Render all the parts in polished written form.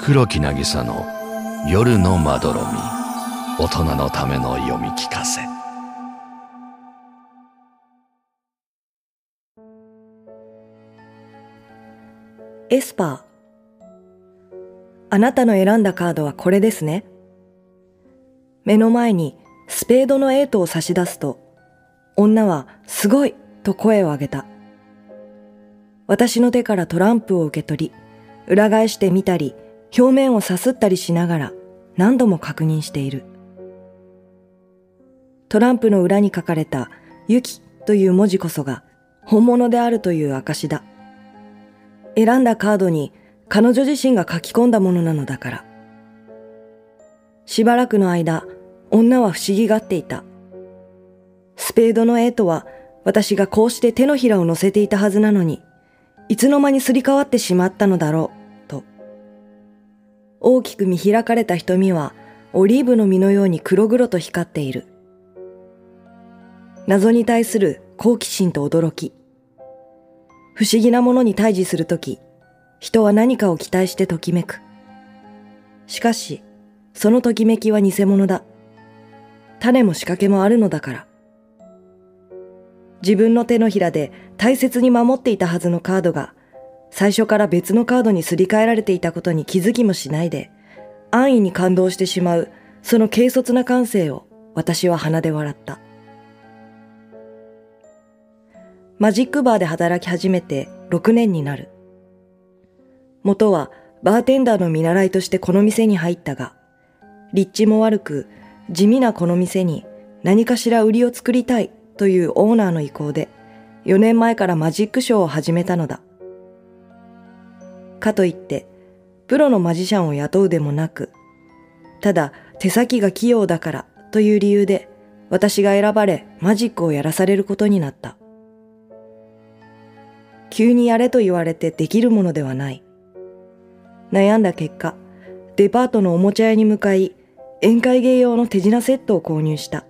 黒木渚の夜のまどろみ、大人のための読み聞かせ。エスパー、あなたの選んだカードはこれですね。目の前にスペードのエイトを差し出すと、女はすごいと声を上げた。私の手からトランプを受け取り、裏返してみたり、表面をさすったりしながら何度も確認している。トランプの裏に書かれたユキという文字こそが本物であるという証だ。選んだカードに彼女自身が書き込んだものなのだから。しばらくの間、女は不思議がっていた。スペードのエイトは私がこうして手のひらを乗せていたはずなのに、いつの間にすり替わってしまったのだろう、と。大きく見開かれた瞳は、オリーブの実のように黒々と光っている。謎に対する好奇心と驚き。不思議なものに対峙するとき、人は何かを期待してときめく。しかし、そのときめきは偽物だ。種も仕掛けもあるのだから。自分の手のひらで大切に守っていたはずのカードが、最初から別のカードにすり替えられていたことに気づきもしないで、安易に感動してしまう、その軽率な感性を私は鼻で笑った。マジックバーで働き始めて6年になる。元はバーテンダーの見習いとしてこの店に入ったが、立地も悪く、地味なこの店に何かしら売りを作りたいというオーナーの意向で、4年前からマジックショーを始めたのだ。かといって、プロのマジシャンを雇うでもなく、ただ手先が器用だからという理由で、私が選ばれマジックをやらされることになった。急にやれと言われてできるものではない。悩んだ結果、デパートのおもちゃ屋に向かい、宴会芸用の手品セットを購入した。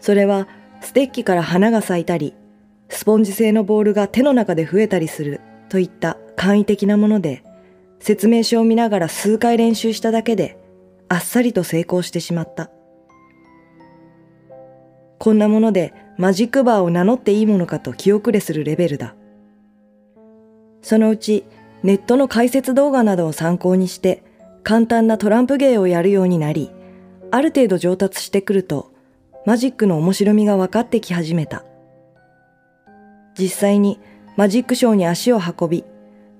それはステッキから花が咲いたり、スポンジ製のボールが手の中で増えたりするといった簡易的なもので、説明書を見ながら数回練習しただけで、あっさりと成功してしまった。こんなものでマジックバーを名乗っていいものかと気後れするレベルだ。そのうちネットの解説動画などを参考にして、簡単なトランプ芸をやるようになり、ある程度上達してくると、マジックの面白みが分かってき始めた。実際にマジックショーに足を運び、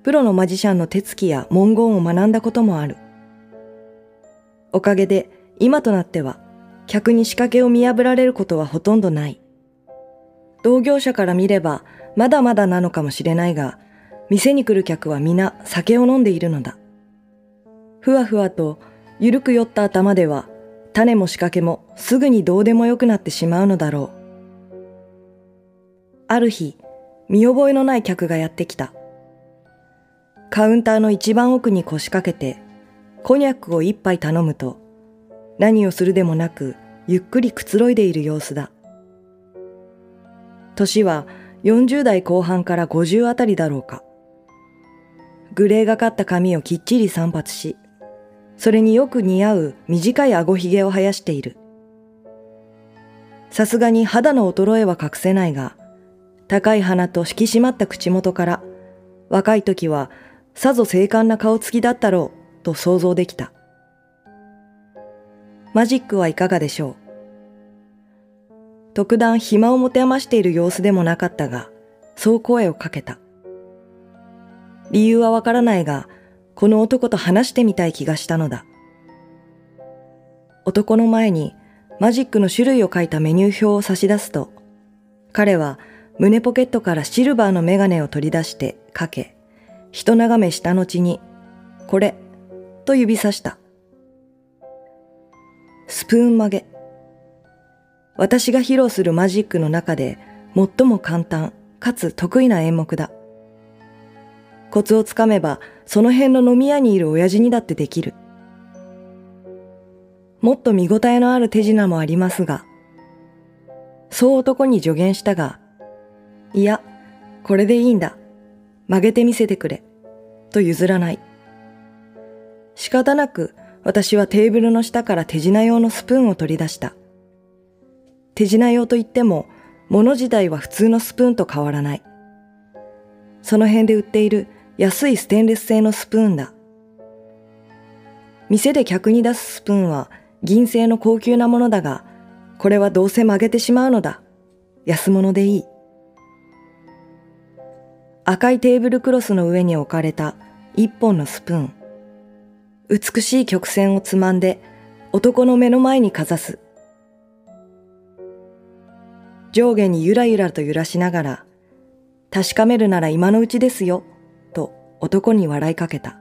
プロのマジシャンの手つきや文言を学んだこともある。おかげで今となっては、客に仕掛けを見破られることはほとんどない。同業者から見ればまだまだなのかもしれないが、店に来る客は皆酒を飲んでいるのだ。ふわふわとゆるく酔った頭では、種も仕掛けもすぐにどうでもよくなってしまうのだろう。ある日、見覚えのない客がやってきた。カウンターの一番奥に腰掛けて、コニャックを一杯頼むと、何をするでもなくゆっくりくつろいでいる様子だ。年は40代後半から50あたりだろうか。グレーがかった髪をきっちり散髪し、それによく似合う短い顎ひげを生やしている。さすがに肌の衰えは隠せないが、高い鼻と引き締まった口元から、若い時はさぞ精悍な顔つきだったろうと想像できた。マジックはいかがでしょう。特段暇を持て余している様子でもなかったが、そう声をかけた。理由はわからないが、この男と話してみたい気がしたのだ。男の前にマジックの種類を書いたメニュー表を差し出すと、彼は胸ポケットからシルバーのメガネを取り出してかけ、一眺めした後に、これ、と指さした。スプーン曲げ。私が披露するマジックの中で最も簡単かつ得意な演目だ。コツをつかめば、その辺の飲み屋にいる親父にだってできる。もっと見応えのある手品もありますが、そう男に助言したが、いや、これでいいんだ。曲げてみせてくれ。と譲らない。仕方なく私はテーブルの下から手品用のスプーンを取り出した。手品用といっても、物自体は普通のスプーンと変わらない。その辺で売っている安いステンレス製のスプーンだ。店で客に出すスプーンは銀製の高級なものだが、これはどうせ曲げてしまうのだ。安物でいい。赤いテーブルクロスの上に置かれた一本のスプーン。美しい曲線をつまんで男の目の前にかざす。上下にゆらゆらと揺らしながら、確かめるなら今のうちですよ、と男に笑いかけた。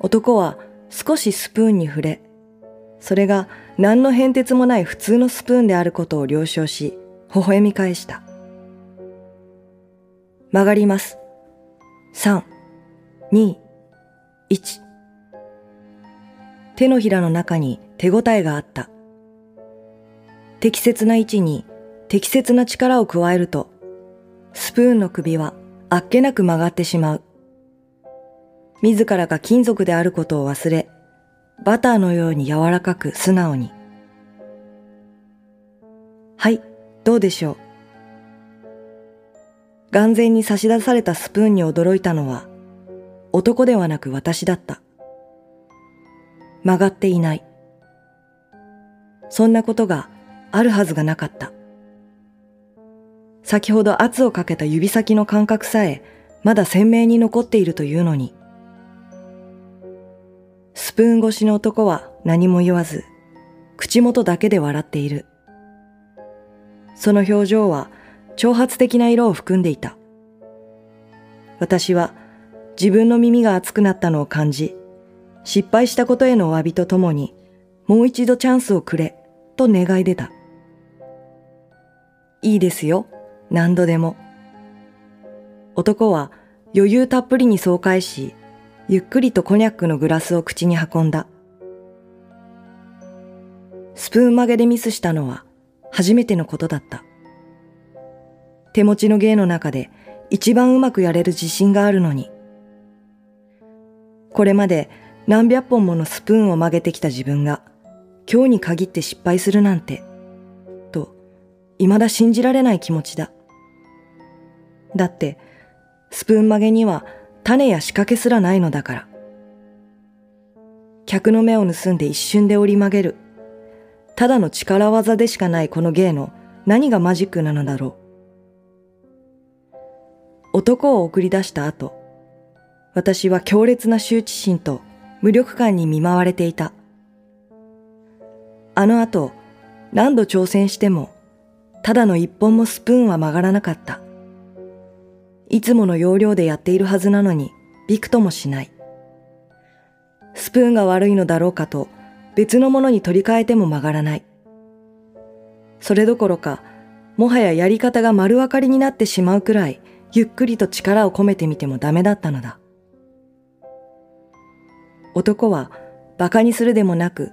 男は少しスプーンに触れ、それが何の変哲もない普通のスプーンであることを了承し、微笑み返した。曲がります。3、2、1。手のひらの中に手応えがあった。適切な位置に適切な力を加えると、スプーンの首はあっけなく曲がってしまう。自らが金属であることを忘れ、バターのように柔らかく素直に。はい、どうでしょう。眼前に差し出されたスプーンに驚いたのは、男ではなく私だった。曲がっていない。そんなことがあるはずがなかった。先ほど圧をかけた指先の感覚さえまだ鮮明に残っているというのに。スプーン越しの男は何も言わず、口元だけで笑っている。その表情は挑発的な色を含んでいた。私は自分の耳が熱くなったのを感じ、失敗したことへのお詫びとともに、もう一度チャンスをくれ、と願い出た。いいですよ、何度でも。男は余裕たっぷりにそう返し、ゆっくりとコニャックのグラスを口に運んだ。スプーン曲げでミスしたのは初めてのことだった。手持ちの芸の中で一番うまくやれる自信があるのに。これまで何百本ものスプーンを曲げてきた自分が今日に限って失敗するなんて、と未だ信じられない気持ちだ。だってスプーン曲げには種や仕掛けすらないのだから。客の目を盗んで一瞬で折り曲げる。ただの力技でしかないこの芸の何がマジックなのだろう。男を送り出した後、私は強烈な羞恥心と無力感に見舞われていた。あの後、何度挑戦しても、ただの一本もスプーンは曲がらなかった。いつもの要領でやっているはずなのに、びくともしない。スプーンが悪いのだろうかと、別のものに取り替えても曲がらない。それどころか、もはややり方が丸分かりになってしまうくらい、ゆっくりと力を込めてみてもダメだったのだ。男は、馬鹿にするでもなく、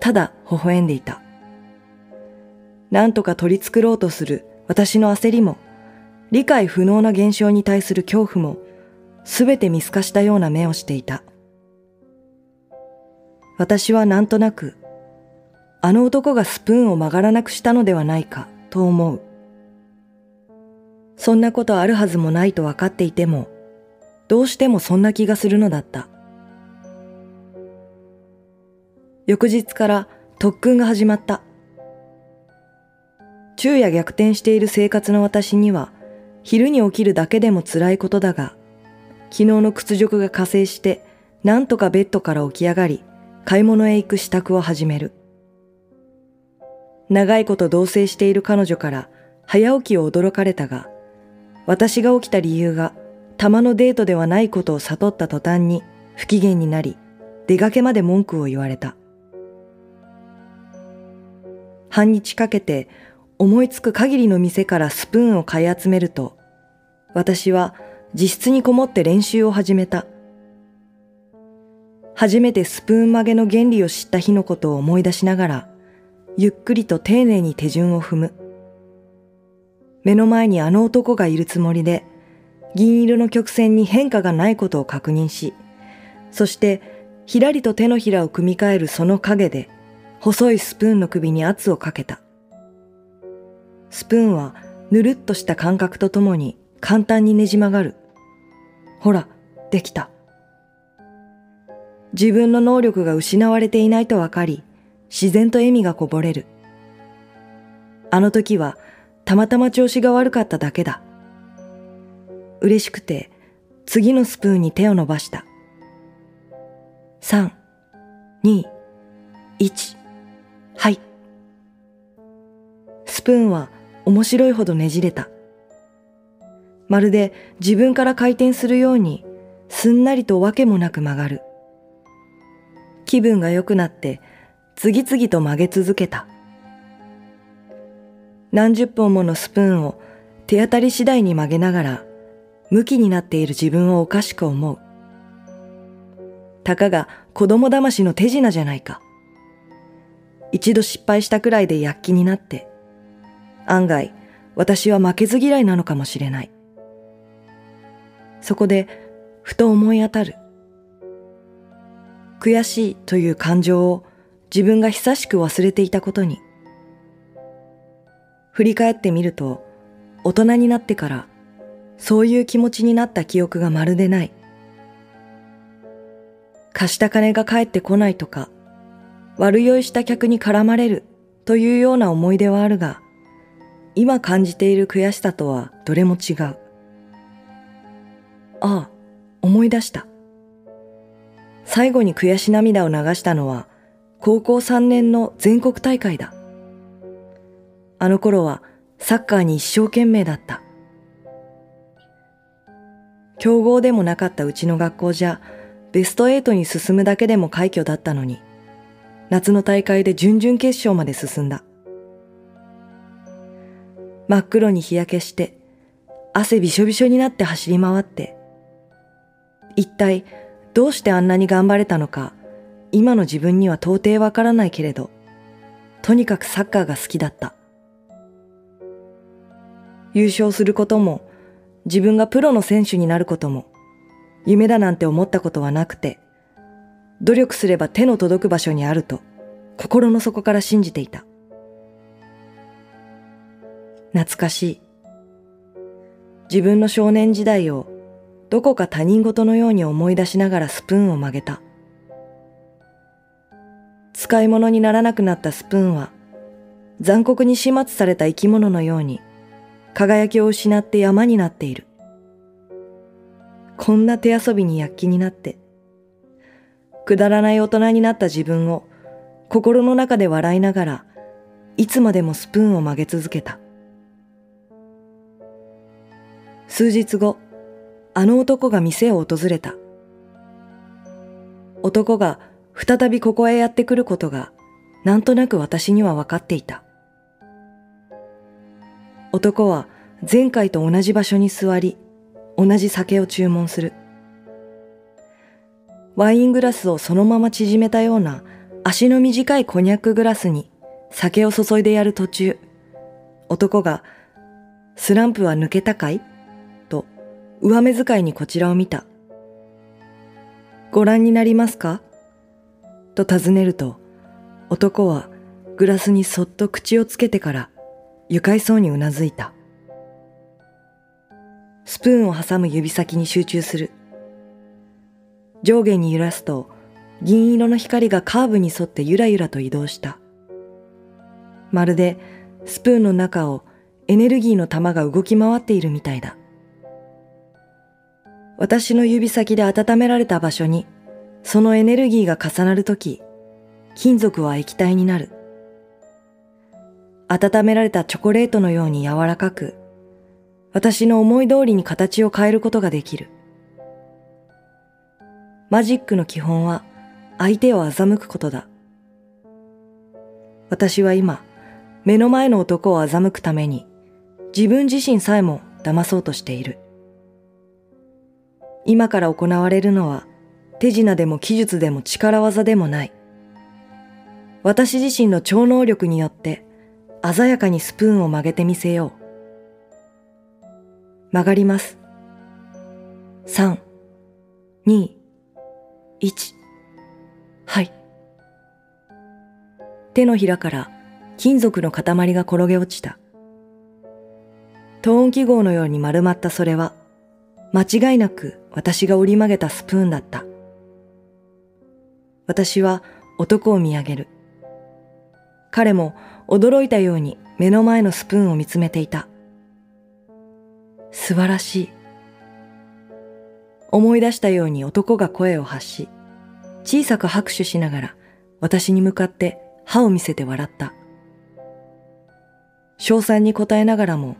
ただ微笑んでいた。なんとか取り繕ろうとする私の焦りも、理解不能な現象に対する恐怖も、すべて見透かしたような目をしていた。私はなんとなく、あの男がスプーンを曲がらなくしたのではないかと思う。そんなことあるはずもないと分かっていても、どうしてもそんな気がするのだった。翌日から特訓が始まった。昼夜逆転している生活の私には、昼に起きるだけでも辛いことだが、昨日の屈辱が加勢して、なんとかベッドから起き上がり、買い物へ行く支度を始める。長いこと同棲している彼女から早起きを驚かれたが、私が起きた理由がたまのデートではないことを悟った途端に不機嫌になり、出かけまで文句を言われた。半日かけて、思いつく限りの店からスプーンを買い集めると、私は自室にこもって練習を始めた。初めてスプーン曲げの原理を知った日のことを思い出しながら、ゆっくりと丁寧に手順を踏む。目の前にあの男がいるつもりで、銀色の曲線に変化がないことを確認し、そしてひらりと手のひらを組み替えるその影で細いスプーンの首に圧をかけた。スプーンはぬるっとした感覚とともに簡単にねじ曲がる。ほら、できた。自分の能力が失われていないとわかり、自然と笑みがこぼれる。あの時はたまたま調子が悪かっただけだ。嬉しくて次のスプーンに手を伸ばした。3、2、1、はい。スプーンは面白いほどねじれた。まるで自分から回転するようにすんなりとわけもなく曲がる。気分が良くなって次々と曲げ続けた。何十本ものスプーンを手当たり次第に曲げながら向きになっている自分をおかしく思う。たかが子供だましの手品じゃないか。一度失敗したくらいで躍起になって、案外私は負けず嫌いなのかもしれない。そこでふと思い当たる。悔しいという感情を自分が久しく忘れていたことに。振り返ってみると、大人になってからそういう気持ちになった記憶がまるでない。貸した金が返ってこないとか、悪酔いした客に絡まれるというような思い出はあるが、今感じている悔しさとはどれも違う。ああ、思い出した。最後に悔し涙を流したのは高校3年の全国大会だ。あの頃はサッカーに一生懸命だった。強豪でもなかったうちの学校じゃベスト8に進むだけでも快挙だったのに、夏の大会で準々決勝まで進んだ。真っ黒に日焼けして、汗びしょびしょになって走り回って、一体どうしてあんなに頑張れたのか、今の自分には到底わからないけれど、とにかくサッカーが好きだった。優勝することも、自分がプロの選手になることも、夢だなんて思ったことはなくて、努力すれば手の届く場所にあると、心の底から信じていた。懐かしい。自分の少年時代をどこか他人事のように思い出しながらスプーンを曲げた。使い物にならなくなったスプーンは、残酷に始末された生き物のように、輝きを失って山になっている。こんな手遊びに躍起になって、くだらない大人になった自分を心の中で笑いながら、いつまでもスプーンを曲げ続けた。数日後、あの男が店を訪れた。男が再びここへやってくることが、なんとなく私には分かっていた。男は前回と同じ場所に座り、同じ酒を注文する。ワイングラスをそのまま縮めたような足の短いコニャックグラスに酒を注いでやる途中、男が、スランプは抜けたかいと上目遣いにこちらを見た。ご覧になりますかと尋ねると、男はグラスにそっと口をつけてから愉快そうにうなずいた。スプーンを挟む指先に集中する。上下に揺らすと銀色の光がカーブに沿ってゆらゆらと移動した。まるでスプーンの中をエネルギーの玉が動き回っているみたいだ。私の指先で温められた場所にそのエネルギーが重なるとき、金属は液体になる。温められたチョコレートのように柔らかく、私の思い通りに形を変えることができる。マジックの基本は相手を欺くことだ。私は今、目の前の男を欺くために自分自身さえも騙そうとしている。今から行われるのは手品でも技術でも力技でもない。私自身の超能力によって鮮やかにスプーンを曲げてみせよう。曲がります。3、2、1。はい。手のひらから金属の塊が転げ落ちた。トーン記号のように丸まったそれは、間違いなく私が折り曲げたスプーンだった。私は男を見上げる。彼も驚いたように目の前のスプーンを見つめていた。素晴らしい。思い出したように男が声を発し、小さく拍手しながら私に向かって歯を見せて笑った。称賛に答えながらも、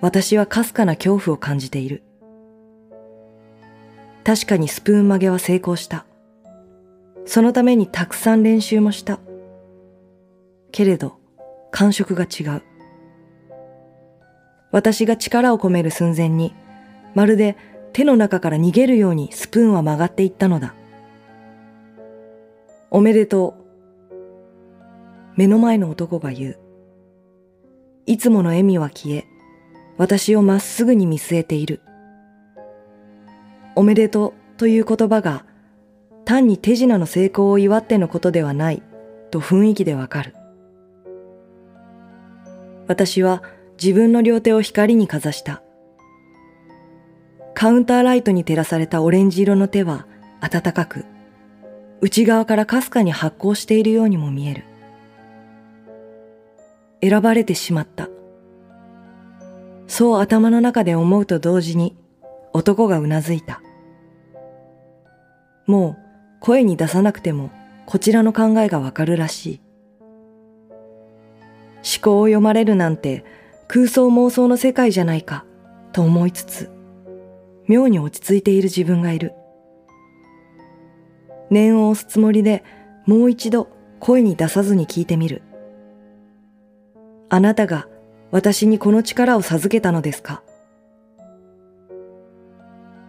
私はかすかな恐怖を感じている。確かにスプーン曲げは成功した。そのためにたくさん練習もした。けれど、感触が違う。私が力を込める寸前に、まるで手の中から逃げるようにスプーンは曲がっていったのだ。おめでとう。目の前の男が言う。いつもの笑みは消え、私をまっすぐに見据えている。おめでとうという言葉が、単に手品の成功を祝ってのことではないと雰囲気でわかる。私は自分の両手を光にかざした。カウンターライトに照らされたオレンジ色の手は暖かく、内側からかすかに発光しているようにも見える。選ばれてしまった。そう頭の中で思うと同時に男がうなずいた。もう声に出さなくてもこちらの考えがわかるらしい。思考を読まれるなんて空想妄想の世界じゃないかと思いつつ、妙に落ち着いている自分がいる。念を押すつもりでもう一度声に出さずに聞いてみる。あなたが私にこの力を授けたのですか？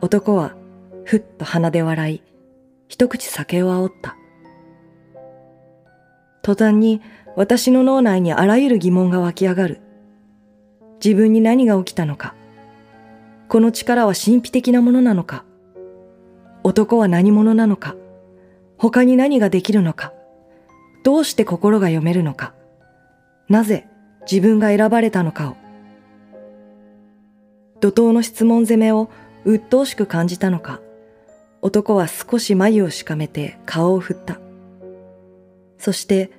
男はふっと鼻で笑い、一口酒を煽った。途端に私の脳内にあらゆる疑問が湧き上がる。自分に何が起きたのか。この力は神秘的なものなのか。男は何者なのか。他に何ができるのか。どうして心が読めるのか。なぜ自分が選ばれたのかを。怒涛の質問攻めを鬱陶しく感じたのか、男は少し眉をしかめて顔を振った。そして、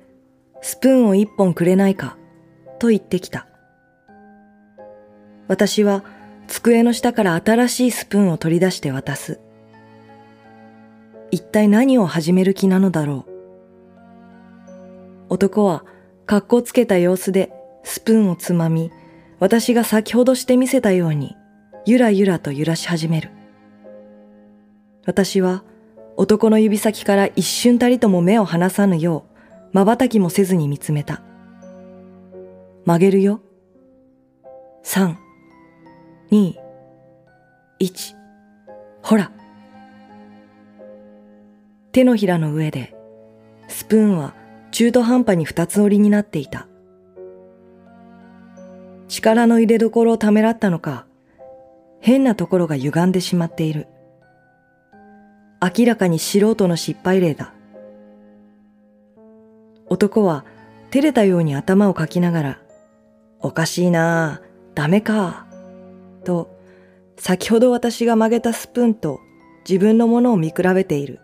スプーンを一本くれないか、と言ってきた。私は机の下から新しいスプーンを取り出して渡す。一体何を始める気なのだろう。男はかっこつけた様子でスプーンをつまみ、私が先ほどしてみせたように、ゆらゆらと揺らし始める。私は男の指先から一瞬たりとも目を離さぬよう、瞬きもせずに見つめた。曲げるよ。3、2、1、ほら。手のひらの上で、スプーンは中途半端に二つ折りになっていた。力の入れどころをためらったのか、変なところが歪んでしまっている。明らかに素人の失敗例だ。男は照れたように頭をかきながら、おかしいなあ、ダメかあ、と先ほど私が曲げたスプーンと自分のものを見比べている。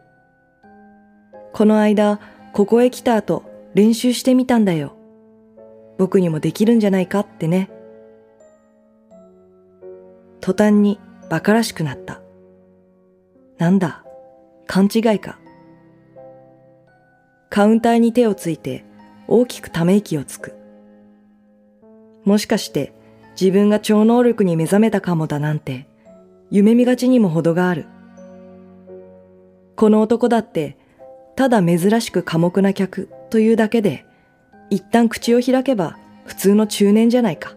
この間、ここへ来た後練習してみたんだよ。僕にもできるんじゃないかってね。途端に馬鹿らしくなった。なんだ、勘違いか。カウンターに手をついて大きくため息をつく。もしかして自分が超能力に目覚めたかもだなんて、夢見がちにも程がある。この男だって、ただ珍しく寡黙な客というだけで、一旦口を開けば普通の中年じゃないか。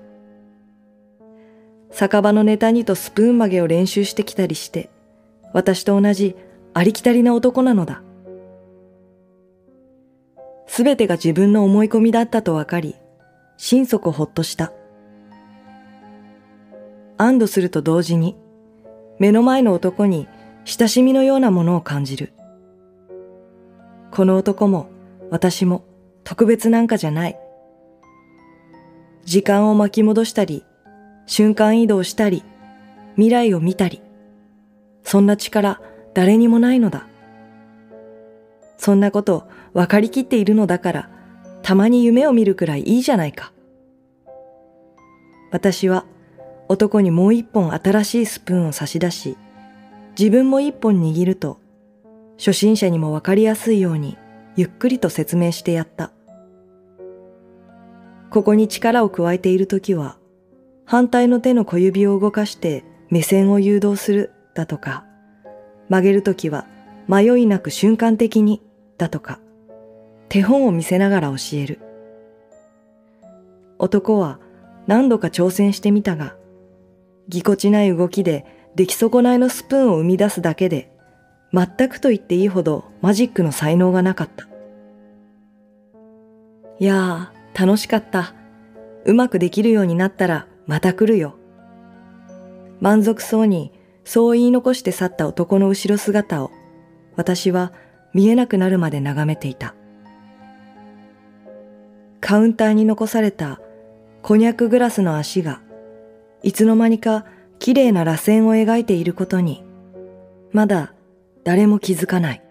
酒場のネタにとスプーン曲げを練習してきたりして、私と同じありきたりな男なのだ。すべてが自分の思い込みだったとわかり、心底ほっとした。安堵すると同時に、目の前の男に親しみのようなものを感じる。この男も私も特別なんかじゃない。時間を巻き戻したり、瞬間移動したり、未来を見たり、そんな力誰にもないのだ。そんなこと分かりきっているのだから、たまに夢を見るくらいいいじゃないか。私は男にもう一本新しいスプーンを差し出し、自分も一本握ると、初心者にも分かりやすいようにゆっくりと説明してやった。ここに力を加えているときは、反対の手の小指を動かして目線を誘導するだとか、曲げるときは迷いなく瞬間的にだとか、手本を見せながら教える。男は何度か挑戦してみたが、ぎこちない動きで出来損ないのスプーンを生み出すだけで、全くと言っていいほどマジックの才能がなかった。いやー、楽しかった。うまくできるようになったらまた来るよ。満足そうにそう言い残して去った男の後ろ姿を、私は見えなくなるまで眺めていた。カウンターに残されたコニャクグラスの足が、いつの間にか綺麗な螺旋を描いていることに、まだ誰も気づかない。